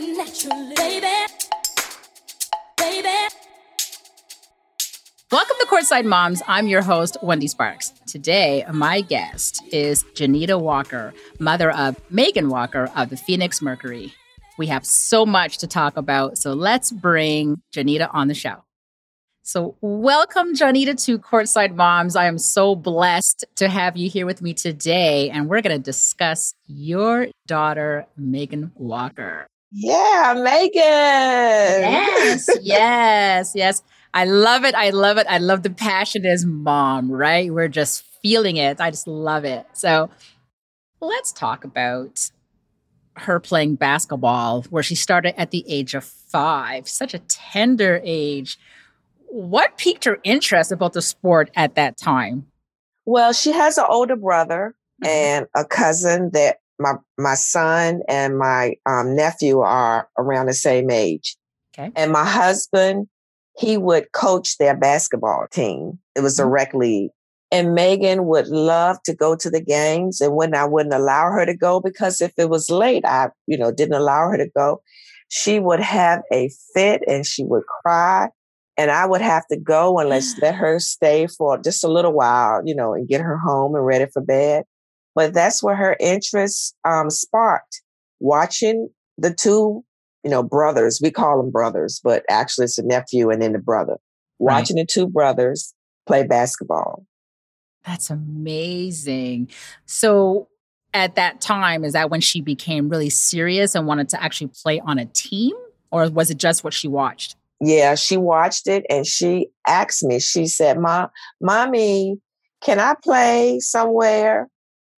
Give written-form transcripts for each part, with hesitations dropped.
it naturally, baby. Welcome to Courtside Moms. I'm your host, Wendy Sparks. Today, my guest is Janita Walker, mother of Megan Walker of the Phoenix Mercury. We have so much to talk about, so let's bring Janita on the show. So welcome, Janita, to Courtside Moms. I am so blessed to have you here with me today, and we're going to discuss your daughter, Megan Walker. Yeah, Megan! Yes. I love it. I love the passion as mom, right? We're just feeling it. I just love it. So let's talk about her playing basketball, where she started at the age of 5, such a tender age. What piqued her interest about the sport at that time? Well, she has an older brother and a cousin that my son and my nephew are around the same age. Okay. And my husband, he would coach their basketball team. It was a rec league. And Megan would love to go to the games. And when I wouldn't allow her to go, because if it was late, I, didn't allow her to go, she would have a fit and she would cry. And I would have to go and let her stay for just a little while, and get her home and ready for bed. But that's where her interest sparked, watching the two brothers. We call them brothers, but actually it's a nephew and then the brother. Watching the two brothers play basketball. That's amazing. So at that time, is that when she became really serious and wanted to actually play on a team? Or was it just what she watched? Yeah, she watched it and she asked me, she said, Mommy, can I play somewhere?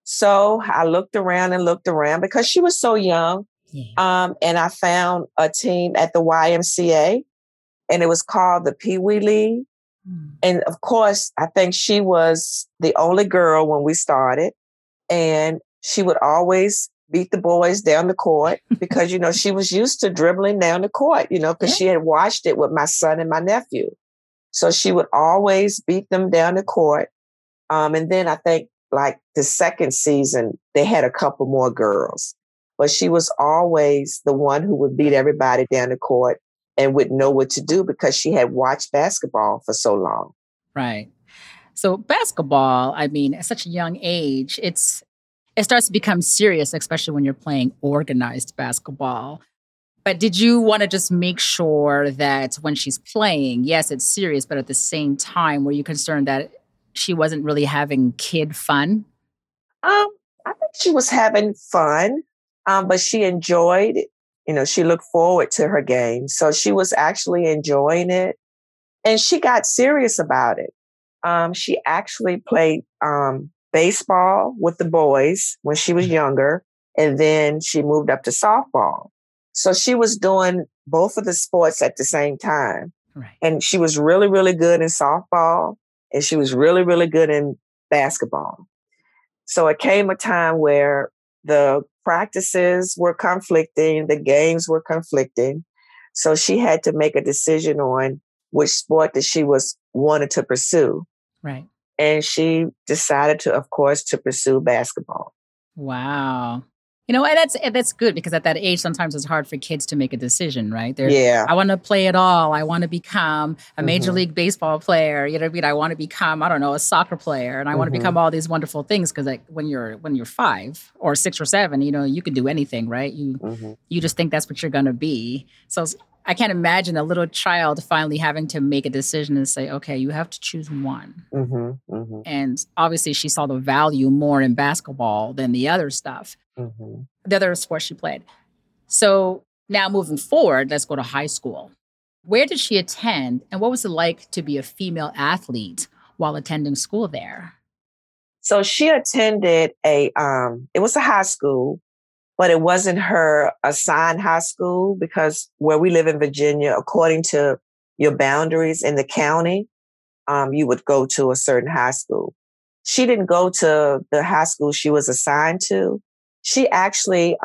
So I looked around because she was so young. And I found a team at the YMCA, and it was called the Pee Wee League. And of course, I think she was the only girl when we started, and she would always beat the boys down the court because, she was used to dribbling down the court, because she had watched it with my son and my nephew. So she would always beat them down the court. And then I think like the second season, they had a couple more girls. But she was always the one who would beat everybody down the court and would know what to do because she had watched basketball for so long. Right. So basketball, at such a young age, it starts to become serious, especially when you're playing organized basketball. But did you want to just make sure that when she's playing, yes, it's serious, but at the same time, were you concerned that she wasn't really having kid fun? I think she was having fun. But she enjoyed it. She looked forward to her game. So she was actually enjoying it. And she got serious about it. She actually played baseball with the boys when she was younger. And then she moved up to softball. So she was doing both of the sports at the same time. Right. And she was really, really good in softball. And she was really, really good in basketball. So it came a time where the practices were conflicting, the games were conflicting. So she had to make a decision on which sport that she wanted to pursue. Right. And she decided to, of course, to pursue basketball. Wow. And that's good because at that age, sometimes it's hard for kids to make a decision, right? I want to play it all. I want to become a Major League Baseball player. I want to become, a soccer player. And I want to become all these wonderful things because like when you're 5 or 6 or 7, you can do anything, right? You just think that's what you're going to be. So I can't imagine a little child finally having to make a decision and say, okay, you have to choose one. And obviously she saw the value more in basketball than the other stuff. The other sports she played. So now moving forward, let's go to high school. Where did she attend and what was it like to be a female athlete while attending school there? So she attended it was a high school, but it wasn't her assigned high school because where we live in Virginia, according to your boundaries in the county, you would go to a certain high school. She didn't go to the high school she was assigned to. She actually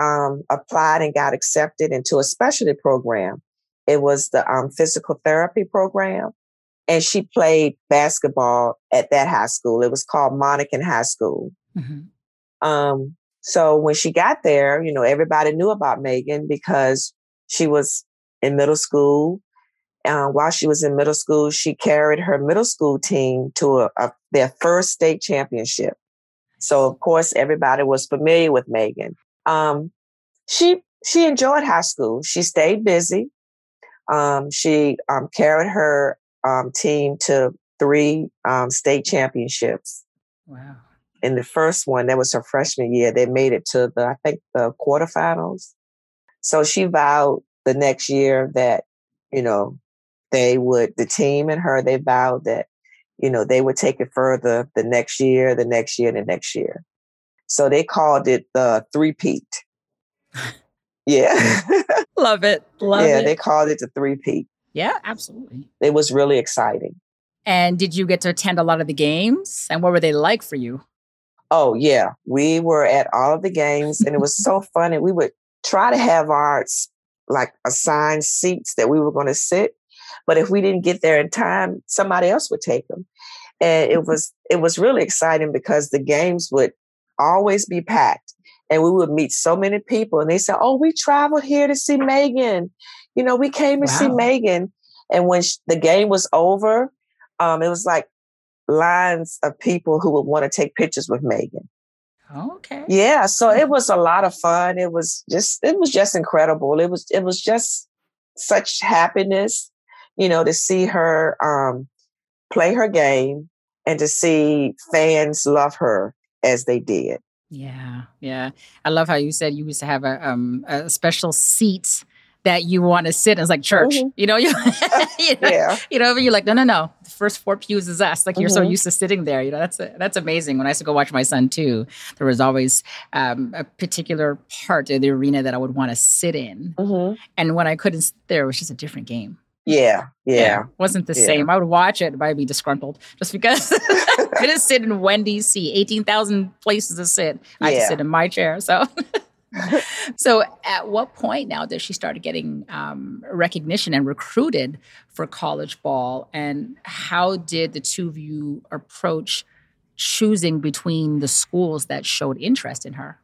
applied and got accepted into a specialty program. It was the physical therapy program. And she played basketball at that high school. It was called Monacan High School. So when she got there, everybody knew about Megan because She was in middle school. While she was in middle school, she carried her middle school team to their first state championship. So, of course, everybody was familiar with Megan. She enjoyed high school. She stayed busy. She carried her team to 3 state championships. Wow. And the first one, that was her freshman year, they made it to the quarterfinals. So she vowed the next year that, the team and her, they vowed that, they would take it further the next year. So they called it the three-peat. Yeah. Love it. Yeah, they called it the three-peat. Yeah, absolutely. It was really exciting. And did you get to attend a lot of the games? And what were they like for you? Oh, yeah. We were at all of the games and it was so fun. And we would try to have our assigned seats that we were going to sit. But if we didn't get there in time, somebody else would take them. And it was really exciting because the games would always be packed. And we would meet so many people. And they said, oh, we traveled here to see Megan. We came to see Megan. And when the game was over, it was like lines of people who would want to take pictures with Megan. Okay. Yeah. So it was a lot of fun. It was just incredible. It was just such happiness, to see her play her game and to see fans love her as they did. Yeah. Yeah. I love how you said you used to have a special seat that you want to sit. It's like church, mm-hmm. Yeah. You're like, no. The first 4 pews is us. Like, you're mm-hmm. so used to sitting there. That's amazing. When I used to go watch my son too, there was always a particular part of the arena that I would want to sit in. Mm-hmm. And when I couldn't sit there, it was just a different game. Yeah. It wasn't the same. I would watch it, but I'd be disgruntled just because I couldn't sit in Wendy's seat. 18,000 places to sit. I just sit in my chair, so... So at what point now that she started getting recognition and recruited for college ball, and how did the two of you approach choosing between the schools that showed interest in her?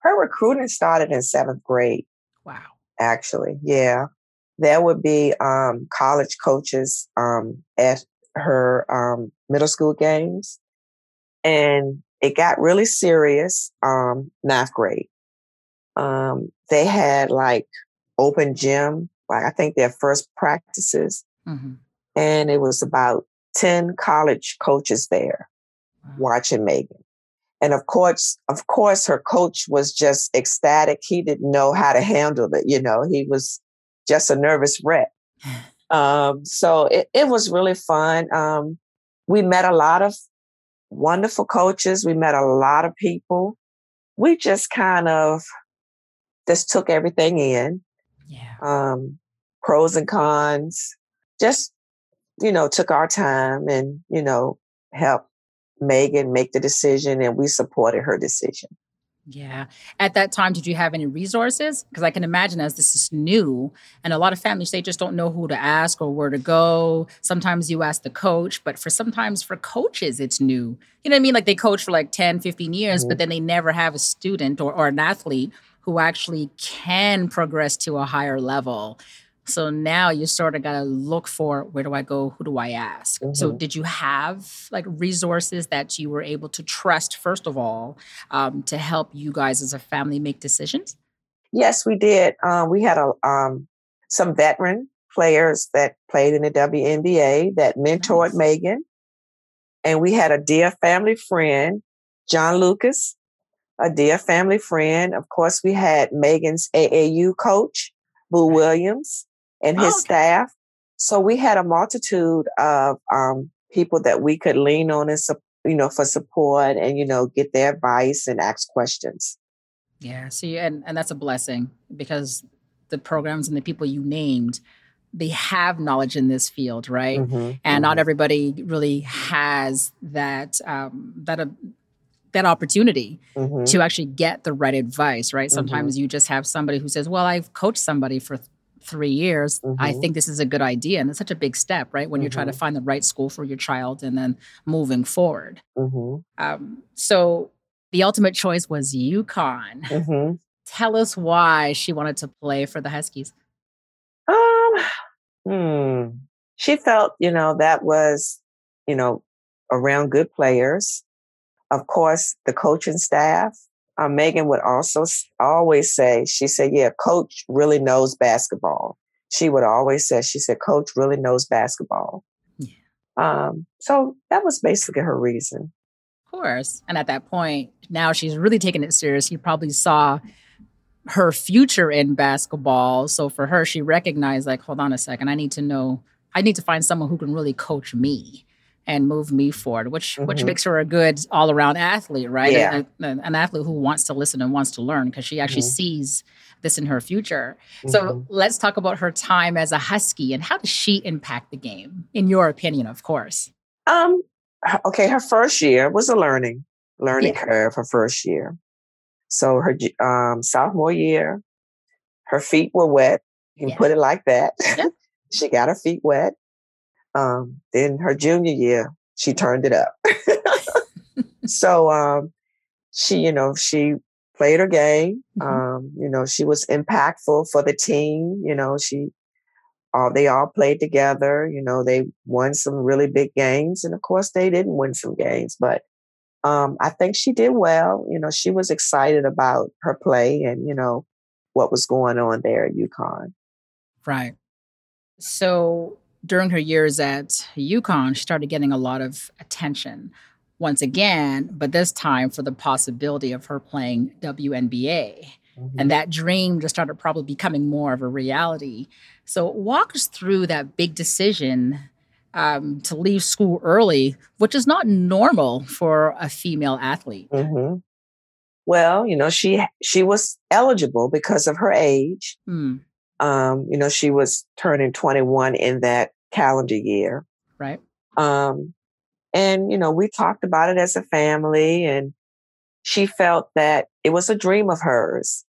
Her recruiting started in 7th grade. Wow. Actually, yeah. There would be college coaches at her middle school games. And it got really serious, 9th grade. They had open gym, I think their first practices. Mm-hmm. And it was about 10 college coaches there watching Megan. And of course, her coach was just ecstatic. He didn't know how to handle it. He was just a nervous wreck. So it was really fun. We met a lot of wonderful coaches. We met a lot of people. We just kind of just took everything in. Yeah. Pros and cons. Just, took our time and, helped Megan make the decision, and we supported her decision. Yeah. At that time, did you have any resources? Because I can imagine as this is new and a lot of families, they just don't know who to ask or where to go. Sometimes you ask the coach, but for coaches, it's new. You know what I mean? Like they coach for 10, 15 years, mm-hmm. but then they never have a student or an athlete who actually can progress to a higher level. So now you sort of got to look for, where do I go? Who do I ask? Mm-hmm. So did you have resources that you were able to trust, first of all, to help you guys as a family make decisions? Yes, we did. We had some veteran players that played in the WNBA that mentored Megan. And we had a dear family friend, John Lucas, a dear family friend. Of course, we had Megan's AAU coach, Boo Williams, and his staff. So we had a multitude of people that we could lean on and for support and get their advice and ask questions. Yeah, see, and that's a blessing because the programs and the people you named, they have knowledge in this field, right? Mm-hmm, and not everybody really has that that opportunity mm-hmm. to actually get the right advice, right? Sometimes mm-hmm. you just have somebody who says, well, I've coached somebody for 3 years. Mm-hmm. I think this is a good idea. And it's such a big step, right? When mm-hmm. you're trying to find the right school for your child and then moving forward. Mm-hmm. So the ultimate choice was UConn. Mm-hmm. tell us why she wanted to play for the Huskies. She felt, that was, around good players. Of course, the coaching staff. Megan would also always say, she said, yeah, coach really knows basketball. She would always say, she said, coach really knows basketball. Yeah. So that was basically her reason. Of course. And at that point, now she's really taking it serious. He probably saw her future in basketball. So for her, she recognized like, hold on a second, I need to find someone who can really coach me and move me forward, which makes her a good all-around athlete, right? Yeah. An athlete who wants to listen and wants to learn because she actually sees this in her future. Mm-hmm. So let's talk about her time as a Husky and how does she impact the game, in your opinion, of course? Okay, her first year was a learning curve, her first year. So her sophomore year, her feet were wet. You can put it like that. Yeah. She got her feet wet. Then her junior year, she turned it up. So she played her game. She was impactful for the team. They all played together. They won some really big games. And of course, they didn't win some games. But I think she did well. She was excited about her play and, what was going on there at UConn. Right. So during her years at UConn, she started getting a lot of attention once again, but this time for the possibility of her playing WNBA. Mm-hmm. And that dream just started probably becoming more of a reality. So walk us through that big decision to leave school early, which is not normal for a female athlete. Mm-hmm. Well, she was eligible because of her age. Mm. She was turning 21 in that calendar year. Right. We talked about it as a family, and she felt that it was a dream of hers,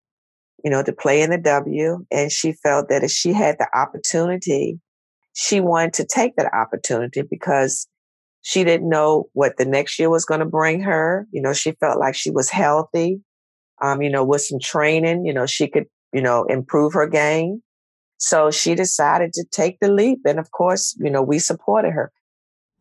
to play in the W. And she felt that if she had the opportunity, she wanted to take that opportunity because she didn't know what the next year was going to bring her. She felt like she was healthy, with some training, she could improve her game. So she decided to take the leap. And of course, we supported her.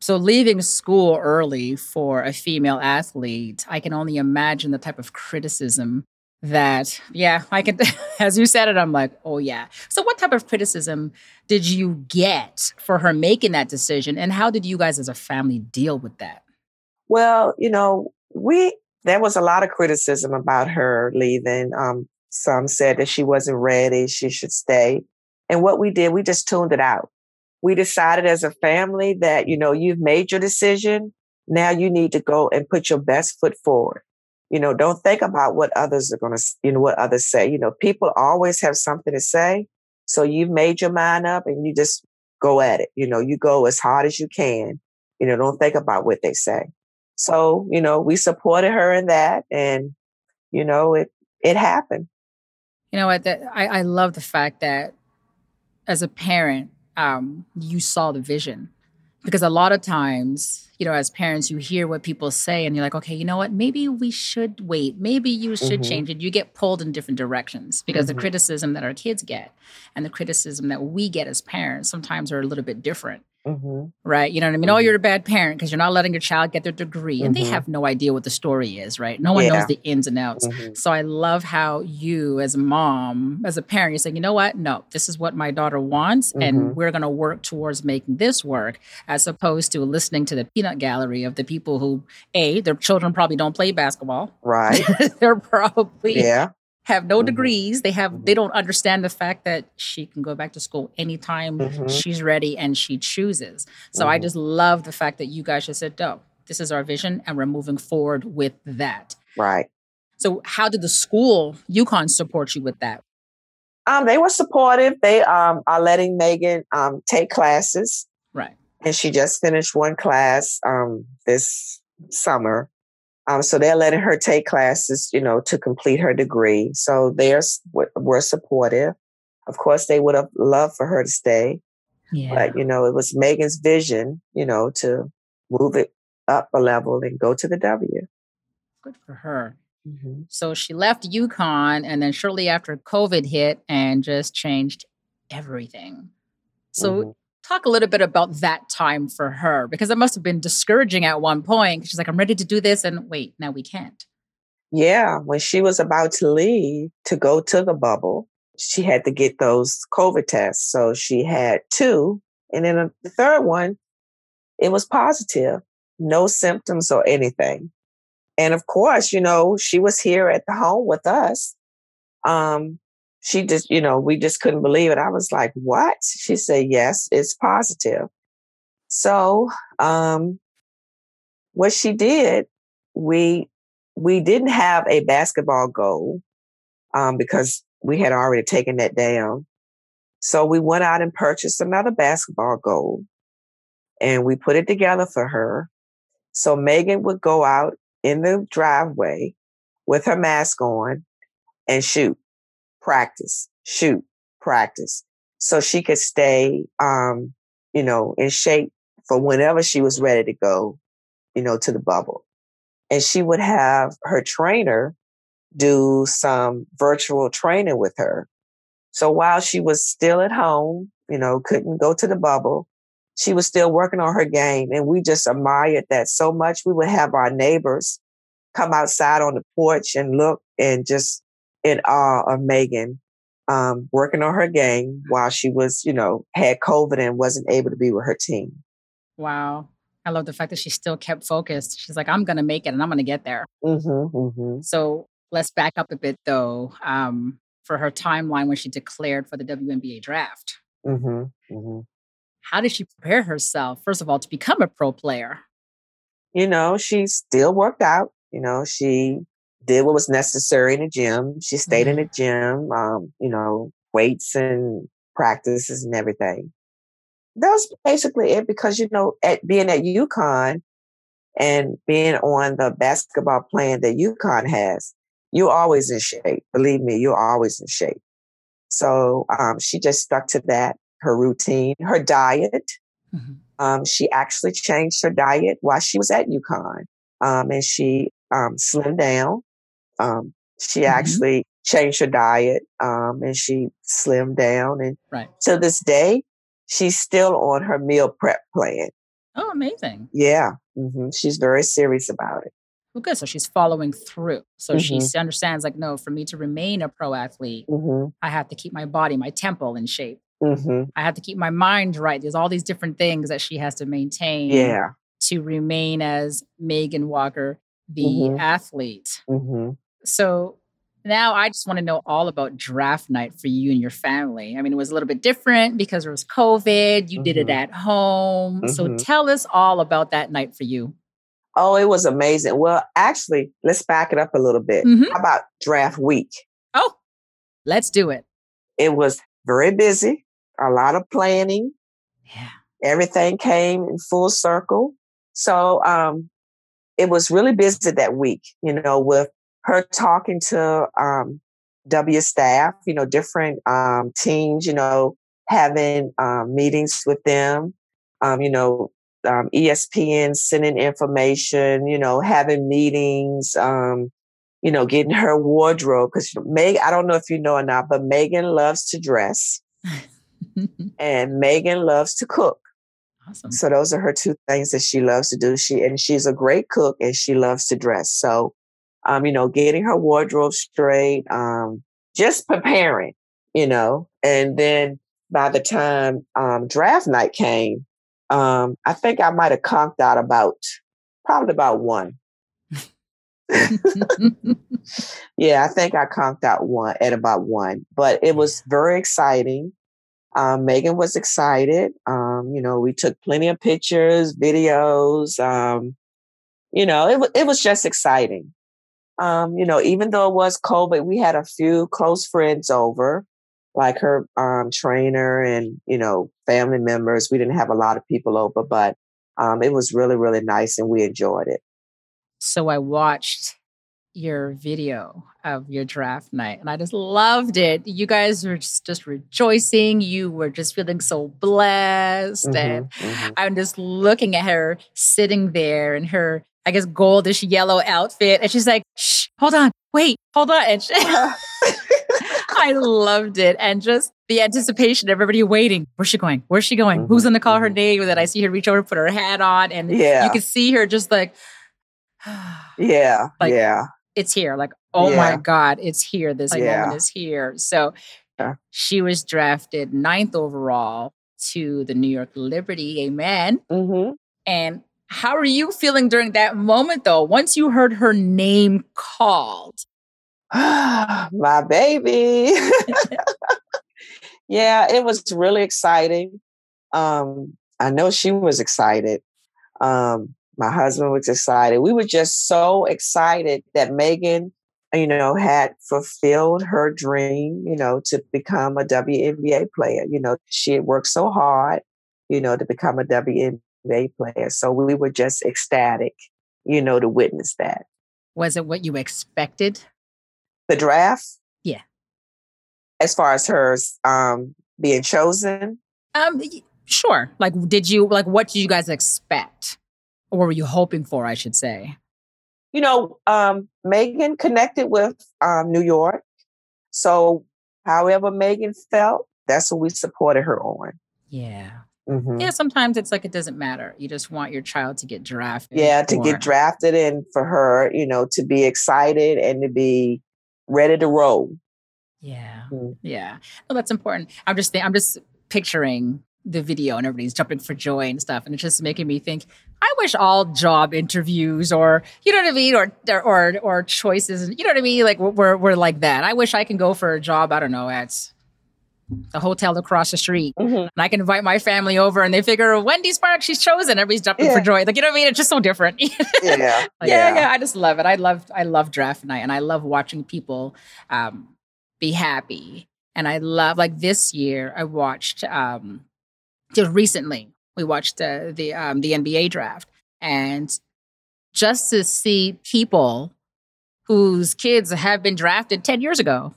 So leaving school early for a female athlete, I can only imagine the type of criticism that, I can, as you said it, I'm like, oh yeah. So what type of criticism did you get for her making that decision? And how did you guys as a family deal with that? Well, there was a lot of criticism about her leaving. Some said that she wasn't ready, she should stay. And what we did, we just tuned it out. We decided as a family that, you've made your decision. Now you need to go and put your best foot forward. Don't think about what others are going to, what others say. People always have something to say. So you've made your mind up and you just go at it. You go as hard as you can. Don't think about what they say. So, we supported her in that. And, it happened. I love the fact that as a parent, you saw the vision, because a lot of times, as parents, you hear what people say and you're like, okay, maybe we should wait. Maybe you should change it. You get pulled in different directions because the criticism that our kids get and the criticism that we get as parents sometimes are a little bit different. Mm-hmm. Right. You know what I mean? Mm-hmm. Oh, you're a bad parent because you're not letting your child get their degree. And they have no idea what the story is. Right. No one knows the ins and outs. Mm-hmm. So I love how you as a mom, as a parent, you say, No, this is what my daughter wants. And we're going to work towards making this work, as opposed to listening to the peanut gallery of the people who, their children probably don't play basketball. Right. They're probably have no degrees. They don't understand the fact that she can go back to school anytime she's ready and she chooses. So I just love the fact that you guys just said, no, this is our vision and we're moving forward with that. Right. So how did the school, UConn, support you with that? They were supportive. They are letting Megan take classes. Right. And she just finished one class this summer. So they're letting her take classes, to complete her degree. So they were supportive. Of course, they would have loved for her to stay. Yeah. But, it was Megan's vision, to move it up a level and go to the W. Good for her. Mm-hmm. So she left UConn, and then shortly after COVID hit and just changed everything. So talk a little bit about that time for her, because it must have been discouraging at one point. She's like, I'm ready to do this. And wait, now we can't. Yeah. When she was about to leave to go to the bubble, she had to get those COVID tests. So she had two. And then the third one, it was positive, no symptoms or anything. And of course, you know, she was here at the home with us. She just, you know, we just couldn't believe it. I was like, what? She said, yes, it's positive. So what she did, we didn't have a basketball goal because we had already taken that down. So we went out and purchased another basketball goal and we put it together for her. So Megan would go out in the driveway with her mask on and shoot. Practice, shoot, practice. So she could stay, you know, in shape for whenever she was ready to go, you know, to the bubble. And she would have her trainer do some virtual training with her. So while she was still at home, you know, couldn't go to the bubble, she was still working on her game. And we just admired that so much. We would have our neighbors come outside on the porch and look and just in awe of Megan working on her game while she was, you know, had COVID and wasn't able to be with her team. Wow. I love the fact that she still kept focused. She's like, I'm going to make it and I'm going to get there. Mm-hmm, mm-hmm. So let's back up a bit, though, for her timeline when she declared for the WNBA draft. Mm-hmm, mm-hmm. How did she prepare herself, first of all, to become a pro player? You know, she still worked out. You know, she did what was necessary in the gym. She stayed in the gym, you know, weights and practices and everything. That was basically it because, you know, at being at UConn and being on the basketball plan that UConn has, you're always in shape. Believe me, you're always in shape. So she just stuck to that, her routine, her diet. Mm-hmm. She actually changed her diet while she was at UConn and she slimmed down. She actually changed her diet and she slimmed down. And to this day, she's still on her meal prep plan. Oh, amazing. Yeah. Mm-hmm. She's very serious about it. Well, good. So she's following through. So she understands like, no, for me to remain a pro athlete, I have to keep my body, my temple in shape. Mm-hmm. I have to keep my mind right. There's all these different things that she has to maintain to remain as Megan Walker, the athlete. Mm-hmm. So now I just want to know all about draft night for you and your family. I mean, it was a little bit different because there was COVID. You did it at home. So tell us all about that night for you. Oh, it was amazing. Well, actually, let's back it up a little bit. How about draft week? Oh, let's do it. It was very busy, a lot of planning. Yeah. Everything came in full circle. So, it was really busy that week, you know, with her talking to W staff, you know, different teams, you know, having meetings with them, you know, ESPN sending information, you know, having meetings, you know, getting her wardrobe. Because Meg, I don't know if you know or not, but Megan loves to dress and Megan loves to cook. Awesome. So those are her two things that she loves to do. She's a great cook and she loves to dress. So, you know, getting her wardrobe straight, just preparing, you know, and then by the time draft night came, I think I might have conked out probably about one. Yeah, I think I conked out about one, but it was very exciting. Megan was excited. You know, we took plenty of pictures, videos. You know, it was just exciting. You know, even though it was COVID, we had a few close friends over, like her trainer and, you know, family members. We didn't have a lot of people over, but it was really, really nice and we enjoyed it. So I watched your video of your draft night. And I just loved it. You guys were just rejoicing. You were just feeling so blessed. And I'm just looking at her sitting there and her I guess, goldish yellow outfit. And she's like, shh, hold on, wait, hold on. And she, I loved it. And just the anticipation, everybody waiting. Where's she going? Where's she going? Mm-hmm. Who's going to call her name? And then I see her reach over, put her hat on. And you can see her just like, it's here. Like, oh my God, it's here. This moment is here. So she was drafted 9th overall to the New York Liberty. Amen. Mm-hmm. And how are you feeling during that moment, though? Once you heard her name called. My baby. Yeah, it was really exciting. I know she was excited. My husband was excited. We were just so excited that Megan, you know, had fulfilled her dream, you know, to become a WNBA player. You know, she had worked so hard, you know, to become a WNBA player. So we were just ecstatic, you know, to witness that. Was it what you expected? The draft? Yeah. As far as hers being chosen? Sure. Like, what did you guys expect? Or what were you hoping for, I should say? You know, Megan connected with New York. So however Megan felt, that's what we supported her on. Yeah. Mm-hmm. Yeah, sometimes it's like it doesn't matter. You just want your child to get drafted. Yeah, to get drafted and for her, you know, to be excited and to be ready to roll. Yeah. Mm-hmm. Yeah. Well, that's important. I'm just picturing the video and everybody's jumping for joy and stuff. And it's just making me think, I wish all job interviews or, you know what I mean? Or choices, you know what I mean? Like we're like that. I wish I can go for a job, I don't know, at the hotel across the street. Mm-hmm. And I can invite my family over and they figure, Wendy Sparks, she's chosen. Everybody's jumping for joy. Like, you know what I mean? It's just so different. I just love it. I love draft night and I love watching people be happy. And I love, like this year I watched, just recently, we watched the NBA draft, and just to see people whose kids have been drafted 10 years ago,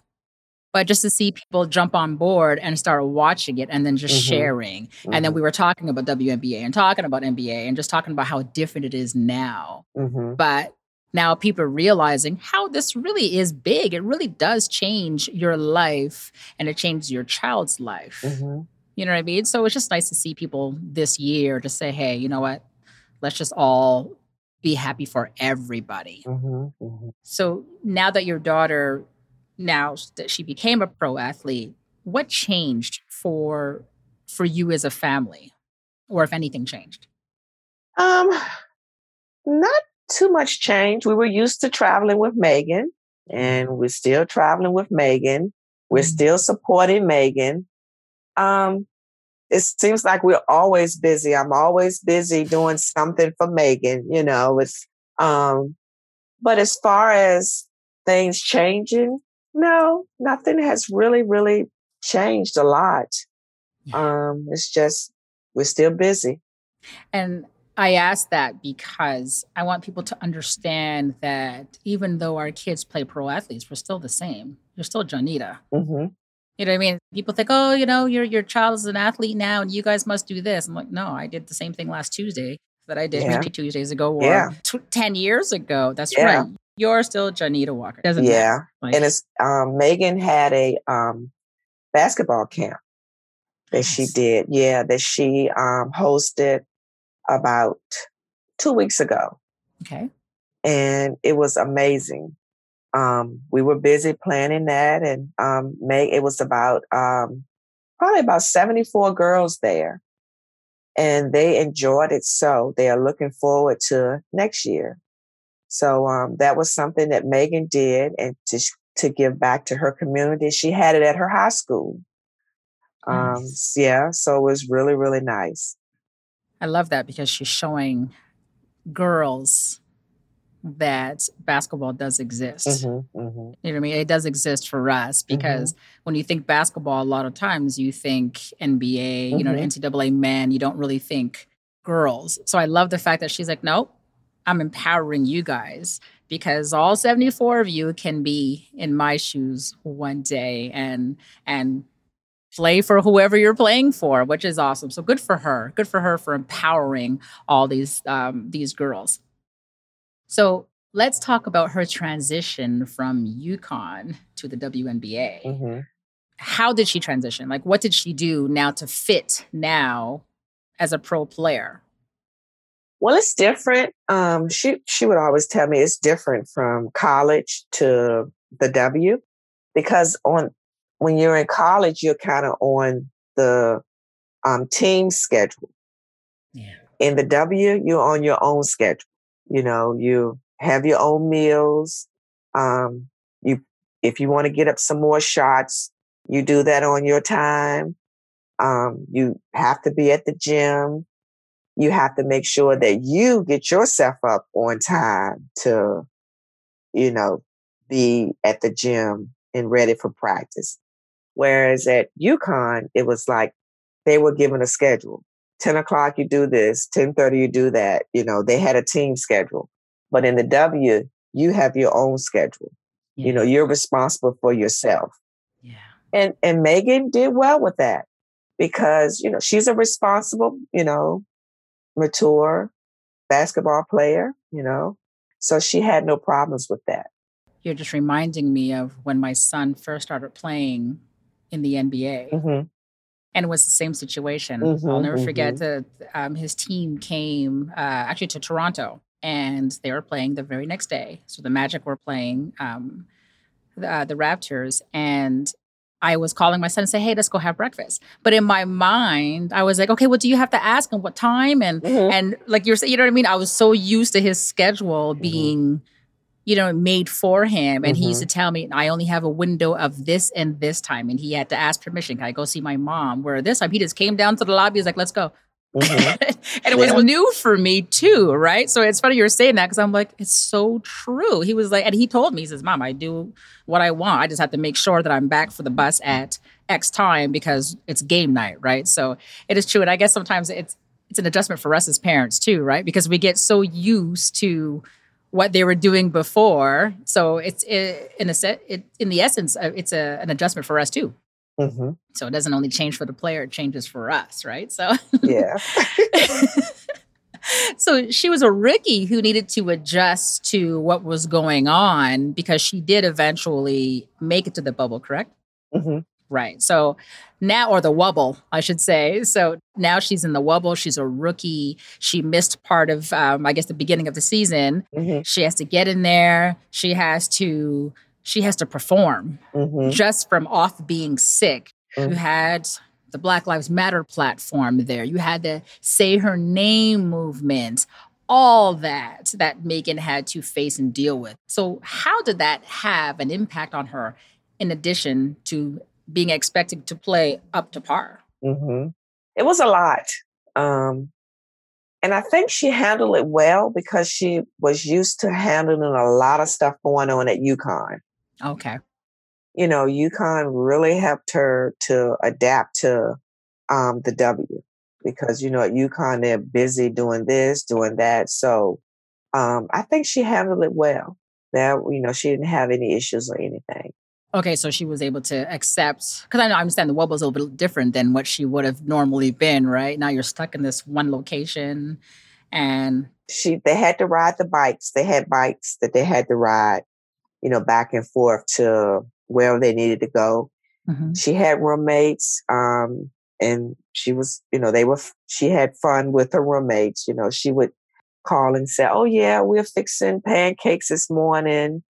but just to see people jump on board and start watching it and then just sharing. Mm-hmm. And then we were talking about WNBA and talking about NBA and just talking about how different it is now. Mm-hmm. But now people are realizing how this really is big. It really does change your life and it changes your child's life. Mm-hmm. You know what I mean? So it's just nice to see people this year to say, hey, you know what? Let's just all be happy for everybody. Mm-hmm, mm-hmm. So now that your daughter, now that she became a pro athlete, what changed for you as a family? Or if anything changed? Not too much change. We were used to traveling with Megan and we're still traveling with Megan. We're still supporting Megan. It seems like we're always busy. I'm always busy doing something for Megan, you know, it's, but as far as things changing, no, nothing has really, really changed a lot. Yeah. It's just, we're still busy. And I ask that because I want people to understand that even though our kids play pro athletes, we're still the same. You're still Janita. Mm-hmm. You know what I mean? People think, oh, you know, your child is an athlete now and you guys must do this. I'm like, no, I did the same thing last Tuesday that I did maybe 2 days ago or 10 years ago. That's right. You're still Janita Walker. Doesn't matter. Like, and it's Megan had a basketball camp that she did. Yeah, that she hosted about 2 weeks ago. Okay. And it was amazing. We were busy planning that and it was about probably about 74 girls there and they enjoyed it. So they are looking forward to next year. So that was something that Megan did and to give back to her community. She had it at her high school. Nice. Yeah. So it was really, really nice. I love that because she's showing girls that basketball does exist. Mm-hmm, mm-hmm. You know what I mean? It does exist for us because when you think basketball, a lot of times you think NBA, you know, NCAA men, you don't really think girls. So I love the fact that she's like, nope, I'm empowering you guys because all 74 of you can be in my shoes one day and play for whoever you're playing for, which is awesome. So good for her. Good for her for empowering all these girls. So let's talk about her transition from UConn to the WNBA. Mm-hmm. How did she transition? Like, what did she do now to fit now as a pro player? Well, it's different. She would always tell me it's different from college to the W, because when you're in college, you're kind of on the team schedule. Yeah. In the W, you're on your own schedule. You know, you have your own meals. If you want to get up some more shots, you do that on your time. You have to be at the gym. You have to make sure that you get yourself up on time to, you know, be at the gym and ready for practice. Whereas at UConn, it was like they were given a schedule. 10 o'clock, you do this. 10:30, you do that. You know, they had a team schedule. But in the W, you have your own schedule. Yeah. You know, you're responsible for yourself. Yeah. And Megan did well with that because, you know, she's a responsible, you know, mature basketball player, you know, so she had no problems with that. You're just reminding me of when my son first started playing in the NBA, mm-hmm. and it was the same situation. Mm-hmm, I'll never mm-hmm. forget that his team came actually to Toronto, and they were playing the very next day. So the Magic were playing the Raptors, and I was calling my son and say, hey, let's go have breakfast. But in my mind, I was like, okay, well, do you have to ask him what time? And mm-hmm. and like you're saying, you know what I mean? I was so used to his schedule mm-hmm. being, you know, made for him. And mm-hmm. he used to tell me, I only have a window of this and this time. And he had to ask permission. Can I go see my mom? Where this time he just came down to the lobby. He's like, let's go. Mm-hmm. And it was new for me too, right? So it's funny you're saying that because I'm like, it's so true. He was like, and he told me, he says, Mom, I do what I want. I just have to make sure that I'm back for the bus at X time because it's game night, right? So it is true. And I guess sometimes it's an adjustment for us as parents too, right? Because we get so used to what they were doing before. So in the essence, it's an adjustment for us too. Mm-hmm. So it doesn't only change for the player, it changes for us, right? So yeah. So she was a rookie who needed to adjust to what was going on because she did eventually make it to the bubble, correct? Mm-hmm. Right. So now, or the wobble, I should say. So now she's in the wobble. She's a rookie. She missed part of, I guess, the beginning of the season. Mm-hmm. She has to get in there. She has to perform mm-hmm. just from off being sick. Mm-hmm. You had the Black Lives Matter platform there. You had the Say Her Name movement, all that Megan had to face and deal with. So how did that have an impact on her in addition to being expected to play up to par? Mm-hmm. It was a lot. And I think she handled it well because she was used to handling a lot of stuff going on at UConn. Okay. You know, UConn really helped her to adapt to the W because, you know, at UConn, they're busy doing this, doing that. So I think she handled it well. That, you know, she didn't have any issues or anything. Okay, so she was able to accept, because I understand the wobble is a little bit different than what she would have normally been, right? Now you're stuck in this one location and... They had to ride the bikes. They had bikes that they had to ride, you know, back and forth to where they needed to go. Mm-hmm. She had roommates and she was, you know, she had fun with her roommates. You know, she would call and say, oh yeah, we're fixing pancakes this morning.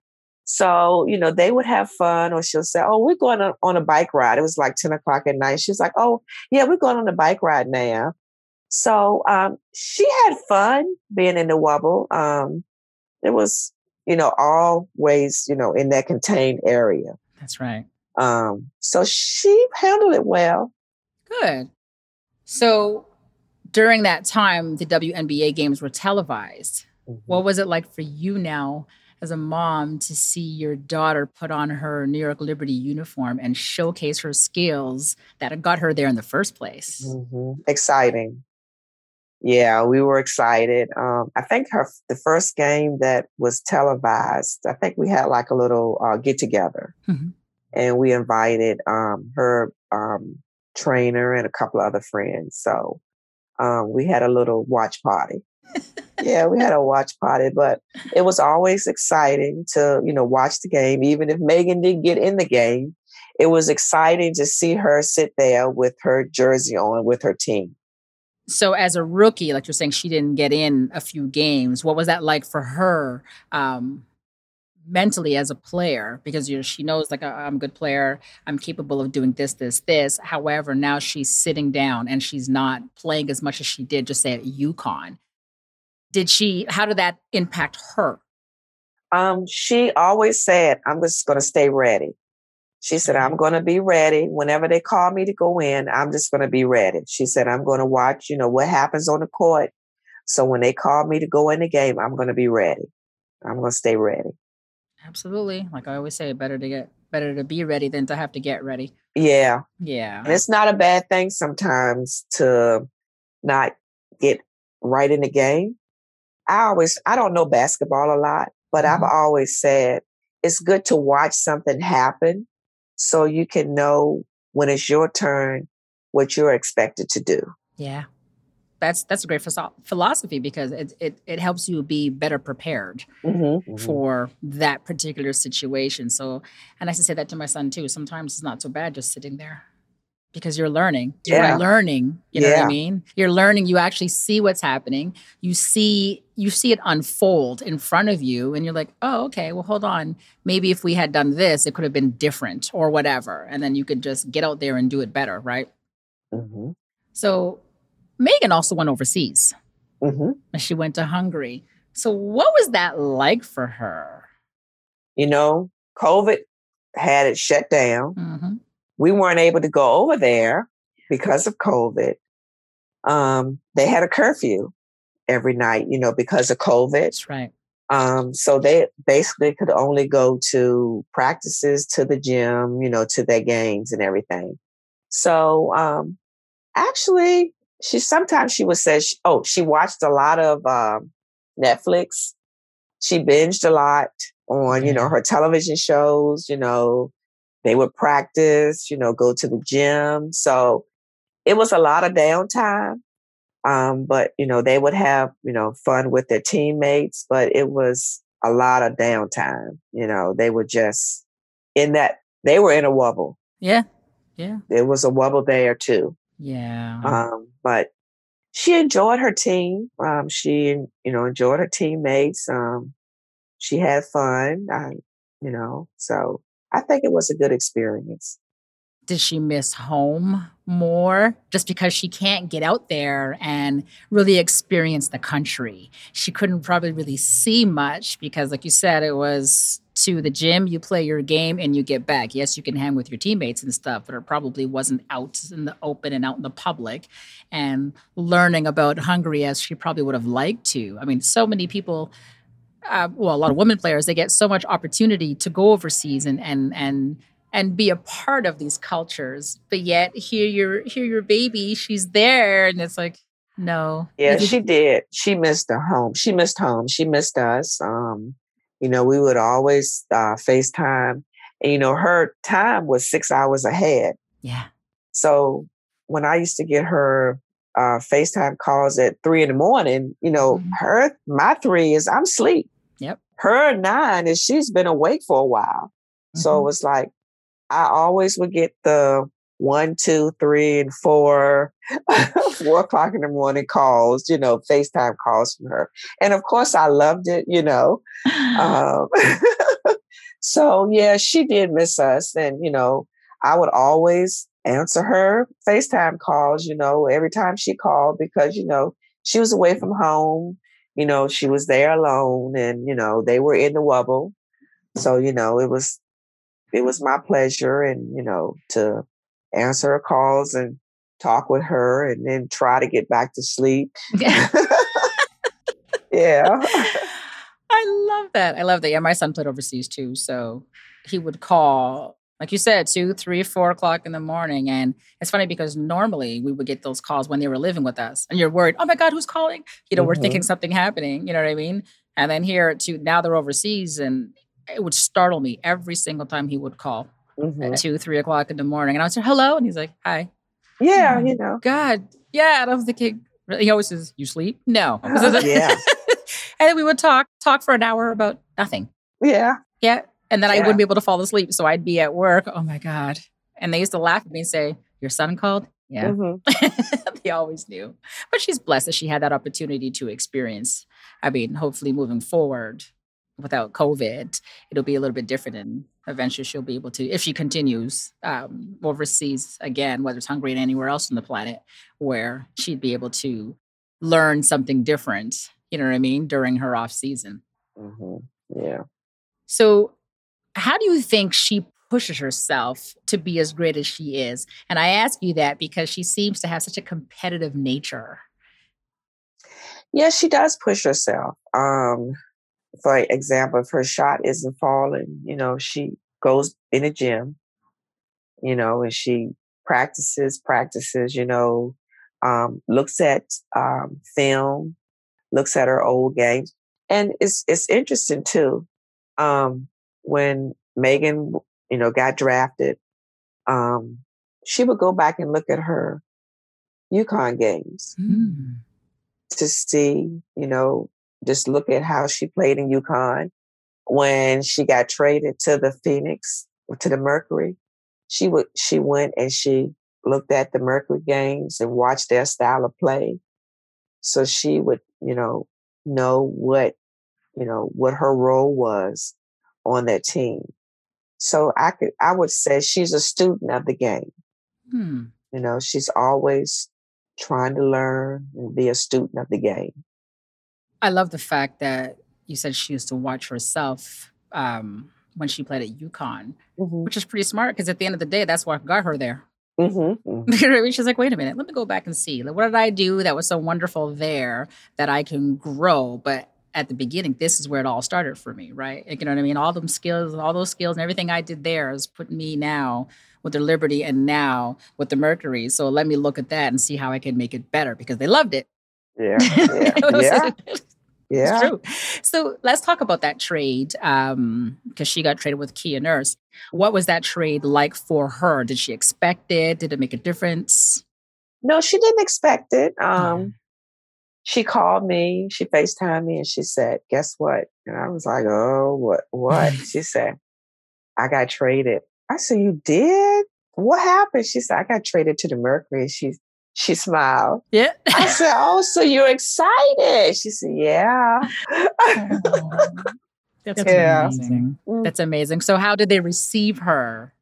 So, you know, they would have fun, or she'll say, oh, we're going on a bike ride. It was like 10 o'clock at night. She's like, oh, yeah, we're going on a bike ride now. So she had fun being in the wobble. It was, you know, always, you know, in that contained area. That's right. So she handled it well. Good. So during that time, the WNBA games were televised. Mm-hmm. What was it like for you now as a mom to see your daughter put on her New York Liberty uniform and showcase her skills that got her there in the first place? Mm-hmm. Exciting. Yeah, we were excited. I think the first game that was televised, I think we had like a little get together mm-hmm. and we invited her trainer and a couple of other friends. So we had a little watch party. Yeah, we had a watch party, but it was always exciting to, you know, watch the game. Even if Megan didn't get in the game, it was exciting to see her sit there with her jersey on, with her team. So as a rookie, like you're saying, she didn't get in a few games. What was that like for her mentally as a player? Because, you know, she knows, like, I'm a good player. I'm capable of doing this, this, this. However, now she's sitting down and she's not playing as much as she did, just say at UConn. How did that impact her? She always said, I'm just going to stay ready. She said, I'm going to be ready. Whenever they call me to go in, I'm just going to be ready. She said, I'm going to watch, you know, what happens on the court. So when they call me to go in the game, I'm going to be ready. I'm going to stay ready. Absolutely. Like I always say, better to be ready than to have to get ready. Yeah. Yeah. And it's not a bad thing sometimes to not get right in the game. I don't know basketball a lot, but I've always said it's good to watch something happen, so you can know when it's your turn, what you're expected to do. Yeah, that's a great philosophy because it helps you be better prepared for that particular situation. So, and I used to say that to my son too. Sometimes it's not so bad just sitting there because you're learning. You're learning. You know what I mean? You're learning. You actually see what's happening. You see it unfold in front of you and you're like, oh, okay, well, hold on. Maybe if we had done this, it could have been different or whatever. And then you could just get out there and do it better, right? Mm-hmm. So Megan also went overseas. Mm-hmm. And she went to Hungary. So what was that like for her? You know, COVID had it shut down. Mm-hmm. We weren't able to go over there because of COVID. They had a curfew every night, you know, because of COVID. That's right. So they basically could only go to practices, to the gym, you know, to their games and everything. So actually, she would say, she watched a lot of Netflix. She binged a lot on, you know, her television shows, you know, they would practice, you know, go to the gym. So it was a lot of downtime. But, you know, they would have, you know, fun with their teammates, but it was a lot of downtime. You know, they were just they were in a wobble. Yeah. Yeah. There was a wobble there too. Yeah. But she enjoyed her team. She, you know, enjoyed her teammates. She had fun, you know, so I think it was a good experience. Did she miss home more just because she can't get out there and really experience the country? She couldn't probably really see much because, like you said, it was to the gym, you play your game and you get back. Yes, you can hang with your teammates and stuff, but it probably wasn't out in the open and out in the public and learning about Hungary as she probably would have liked to. I mean, so many people... a lot of women players, they get so much opportunity to go overseas and be a part of these cultures. But yet here your baby, she's there. And it's like, no. Yeah, she did. She missed her home. She missed home. She missed us. You know, we would always FaceTime. And, you know, her time was 6 hours ahead. Yeah. So when I used to get her FaceTime calls at 3 a.m, you know, my 3 is I'm asleep. Yep. Her 9 is she's been awake for a while. Mm-hmm. So it was like, I always would get the 1, 2, 3, and 4, 4 o'clock in the morning calls, you know, FaceTime calls from her. And of course I loved it, you know. So yeah, she did miss us. And, you know, I would always answer her FaceTime calls, you know, every time she called because, you know, she was away from home, you know, she was there alone and, you know, they were in the wobble. So, you know, it was my pleasure and, you know, to answer her calls and talk with her and then try to get back to sleep. Yeah. I love that. Yeah, my son played overseas too. So he would call, like you said, 2, 3, 4 o'clock in the morning. And it's funny because normally we would get those calls when they were living with us and you're worried, oh my God, who's calling? You know, we're thinking something happening. You know what I mean? And then now they're overseas and it would startle me every single time he would call at 2, 3 o'clock in the morning. And I would say, hello. And he's like, hi. Yeah, oh, you know. God. Yeah. And I was thinking, He always says, "You sleep?" No. Yeah. And then we would talk for an hour about nothing. Yeah. Yeah. And then I wouldn't be able to fall asleep. So I'd be at work. Oh my God. And they used to laugh at me and say, "Your son called?" Yeah. Mm-hmm. They always knew. But she's blessed that she had that opportunity to experience. I mean, hopefully moving forward without COVID, it'll be a little bit different. And eventually she'll be able to, if she continues overseas again, whether it's Hungary and anywhere else on the planet, where she'd be able to learn something different, you know what I mean, during her off season. Mm-hmm. Yeah. So how do you think she pushes herself to be as great as she is? And I ask you that because she seems to have such a competitive nature. Yeah, she does push herself. For example, if her shot isn't falling, you know, she goes in the gym, you know, and she practices, you know, looks at film, looks at her old games. And it's interesting, too, when Megan, you know, got drafted, she would go back and look at her UConn games to see, you know, just look at how she played in UConn. When she got traded to the Phoenix, to the Mercury, she went and she looked at the Mercury games and watched their style of play. So she would, you know what her role was on that team. So I would say she's a student of the game. Hmm. You know, she's always trying to learn and be a student of the game. I love the fact that you said she used to watch herself when she played at UConn, which is pretty smart because at the end of the day, that's what got her there. Mm-hmm. She's like, wait a minute, let me go back and see. Like, what did I do that was so wonderful there that I can grow? But at the beginning, this is where it all started for me, right? Like, you know what I mean? All those skills and everything I did there is putting me now with the Liberty and now with the Mercury. So let me look at that and see how I can make it better because they loved it. Yeah. Yeah. Yeah. It's true. So let's talk about that trade because she got traded with Kia Nurse. What was that trade like for her? Did she expect it? Did it make a difference? No, she didn't expect it. She called me, she FaceTimed me and she said, "Guess what?" And I was like, "Oh, what? She said, "I got traded." I said, "You did? What happened?" She said, "I got traded to the Mercury." She smiled. Yeah. I said, "Oh, so you're excited?" She said, "Yeah." That's amazing. Mm-hmm. That's amazing. So how did they receive her?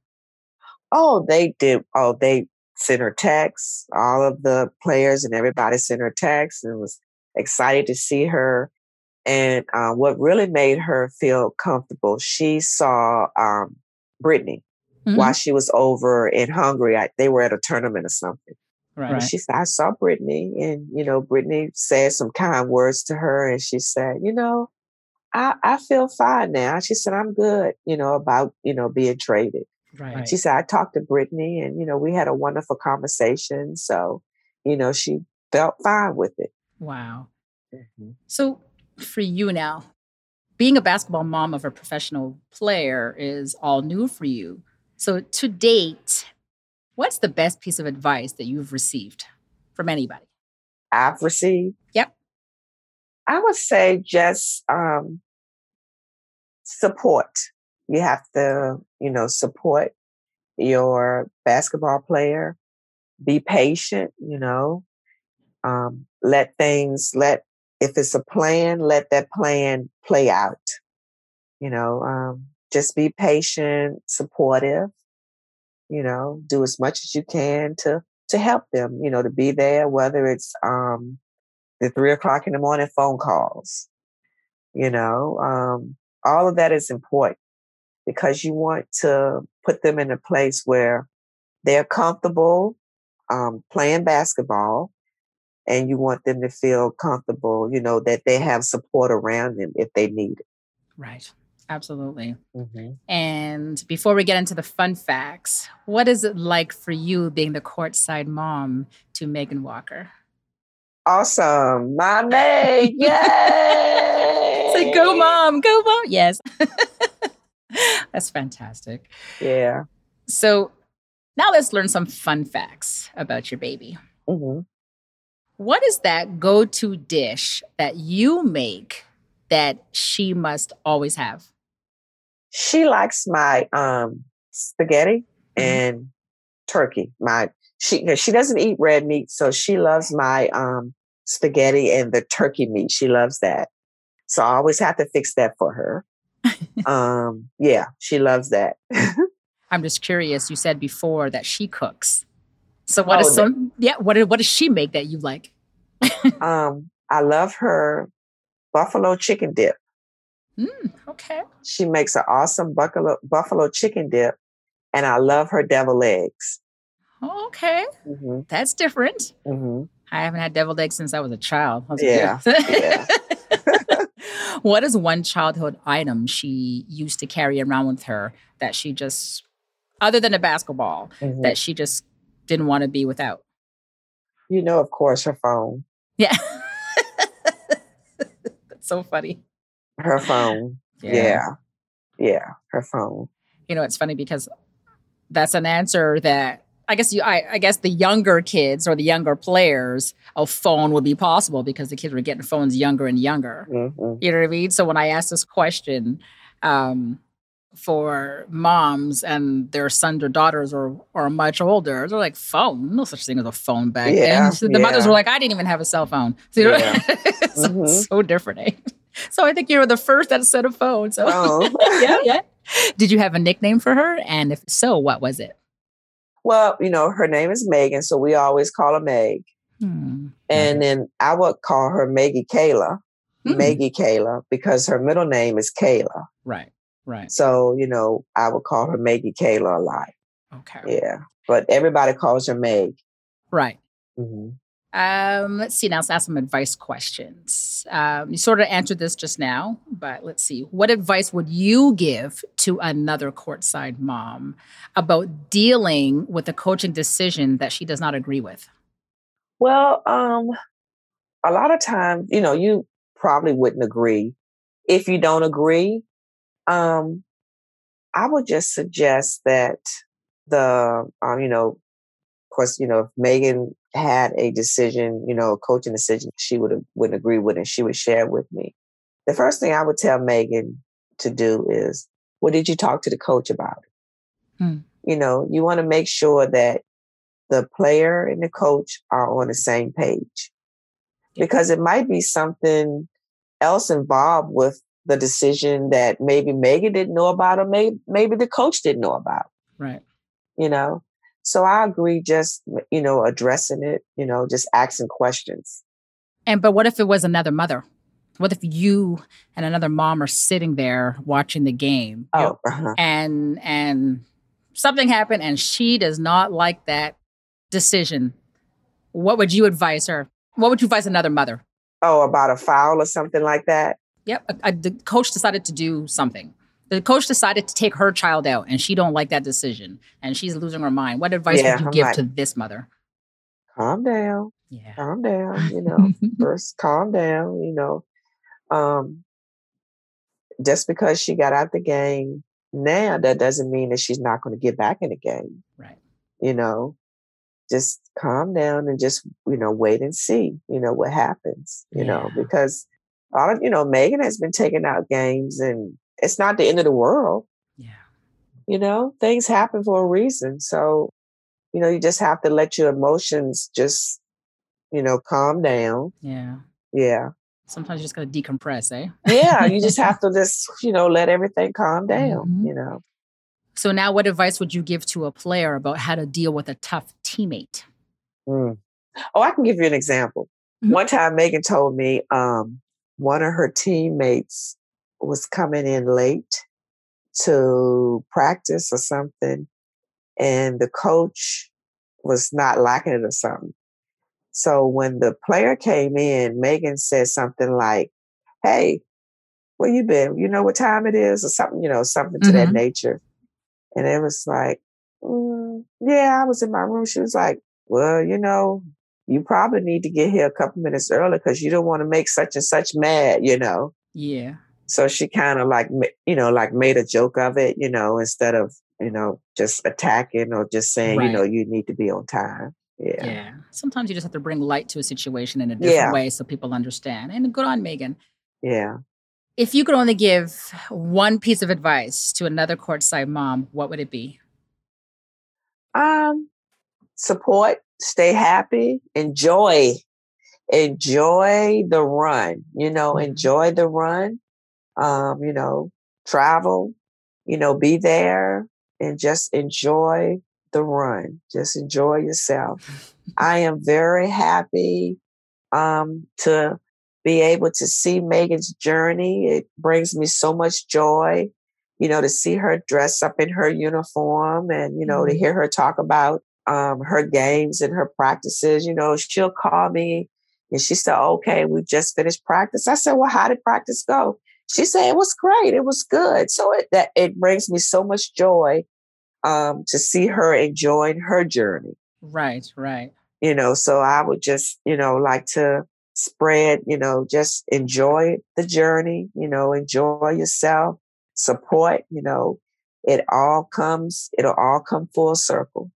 Oh, they did. Oh, they sent her texts. All of the players and everybody sent her texts and was excited to see her. And what really made her feel comfortable, she saw Brittany while she was over in Hungary. They were at a tournament or something. Right. And she said, "I saw Brittany," and, you know, Brittany said some kind words to her. And she said, "You know, I feel fine now." She said, "I'm good, you know, about, you know, being traded." Right. She said, "I talked to Brittany and, you know, we had a wonderful conversation." So, you know, she felt fine with it. Wow. Mm-hmm. So for you now, being a basketball mom of a professional player is all new for you. So to date, what's the best piece of advice that you've received from anybody? I've received? Yep. I would say just support. You have to, you know, support your basketball player. Be patient, you know. If it's a plan, let that plan play out. You know, just be patient, supportive. You know, do as much as you can to help them, you know, to be there, whether it's the 3:00 in the morning phone calls, you know, all of that is important because you want to put them in a place where they're comfortable playing basketball and you want them to feel comfortable, you know, that they have support around them if they need it. Right. Absolutely. Mm-hmm. And before we get into the fun facts, what is it like for you being the courtside mom to Megan Walker? Awesome. My Meg. Yay! Say, like, go mom. Go mom. Yes. That's fantastic. Yeah. So now let's learn some fun facts about your baby. Mm-hmm. What is that go-to dish that you make that she must always have? She likes my spaghetti and turkey. She doesn't eat red meat, so she loves my spaghetti and the turkey meat. She loves that. So I always have to fix that for her. Yeah, she loves that. I'm just curious. You said before that she cooks. So what is some? Yeah, what does she make that you like? I love her buffalo chicken dip. Okay. She makes an awesome buffalo chicken dip, and I love her deviled eggs. Oh, okay, that's different. I haven't had deviled eggs since I was a child. Yeah. What is one childhood item she used to carry around with her that she just, other than a basketball, that she just didn't want to be without? You know, of course, her phone. Yeah. That's so funny. Her phone. Yeah. Her phone. You know, it's funny because that's an answer that I guess the younger kids or the younger players, a phone would be possible because the kids were getting phones younger and younger. You know what I mean? So when I asked this question for moms and their sons or daughters or much older, they're like, phone? No such thing as a phone back then. So the mothers were like, I didn't even have a cell phone. So, you know, so different, eh? So I think you were the first that said a phone. So Did you have a nickname for her? And if so, what was it? Well, you know, her name is Megan, so we always call her Meg. And then I would call her Maggie Kayla, Maggie Kayla, because her middle name is Kayla. Right. So, you know, I would call her Maggie Kayla a lot. Okay. Yeah. But everybody calls her Meg. Right. Let's see. Now let's ask some advice questions. You sort of answered this just now, but let's see. What advice would you give to another courtside mom about dealing with a coaching decision that she does not agree with? Well, a lot of times, you know, you probably wouldn't agree. If you don't agree, I would just suggest that the, you know, of course, you know, if Megan had a decision, you know, a coaching decision she wouldn't agree with and she would share with me. The first thing I would tell Megan to do is, what did you talk to the coach about? You know, you want to make sure that the player and the coach are on the same page because it might be something else involved with the decision that maybe Megan didn't know about or maybe the coach didn't know about. Right. You know? So I agree, just, you know, addressing it, you know, just asking questions. But what if it was another mother? What if you and another mom are sitting there watching the game and something happened and she does not like that decision? What would you advise her? What would you advise another mother? Oh, about a foul or something like that? Yep. The coach decided to do something. The coach decided to take her child out and she don't like that decision and she's losing her mind. What advice would you give to this mother? Calm down. Yeah. Calm down. You know, first calm down, you know, just because she got out the game now, that doesn't mean that she's not going to get back in the game. Right. You know, just calm down and just, you know, wait and see, you know, what happens, you know, because a lot of, you know, Megan has been taking out games and it's not the end of the world. Yeah. You know, things happen for a reason. So, you know, you just have to let your emotions just, you know, calm down. Yeah. Yeah. Sometimes you just got to decompress, eh? Yeah. You just have to just, you know, let everything calm down, you know. So now what advice would you give to a player about how to deal with a tough teammate? Oh, I can give you an example. One time Megan told me one of her teammates was coming in late to practice or something, and the coach was not liking it or something. So when the player came in, Megan said something like, "Hey, where you been? You know what time it is?" or something, you know, something to that nature. And it was like, yeah, I was in my room. She was like, well, you know, you probably need to get here a couple minutes early because you don't want to make such and such mad, you know? Yeah. So she kind of like, you know, like made a joke of it, you know, instead of, you know, just attacking or just saying, you know, you need to be on time. Yeah. Sometimes you just have to bring light to a situation in a different way so people understand. And good on Megan. Yeah. If you could only give one piece of advice to another courtside mom, what would it be? Support, stay happy, enjoy the run, enjoy the run, travel, be there and just enjoy the run. Just enjoy yourself. I am very happy to be able to see Megan's journey. It brings me so much joy, to see her dress up in her uniform and, to hear her talk about her games and her practices. She'll call me and she said, okay, we just finished practice. I said, well, how did practice go? She said, it was great. It was good. So it brings me so much joy to see her enjoying her journey. Right. So I would just, like to spread, just enjoy the journey, enjoy yourself, support, it'll all come full circle.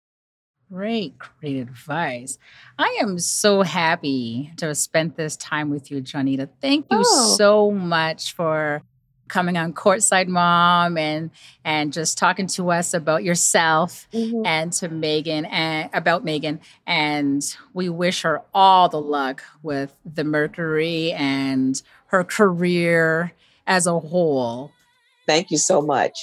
Great advice. I am so happy to have spent this time with you, Janita. Thank you so much for coming on Courtside Mom and just talking to us about yourself and to Megan and about Megan. And we wish her all the luck with the Mercury and her career as a whole. Thank you so much.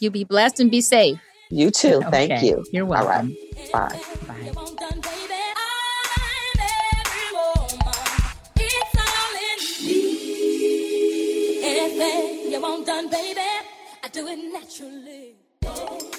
You be blessed and be safe. You too. Okay. Thank you. You're welcome. All right. Bye. Bye. Done, baby. I do it naturally.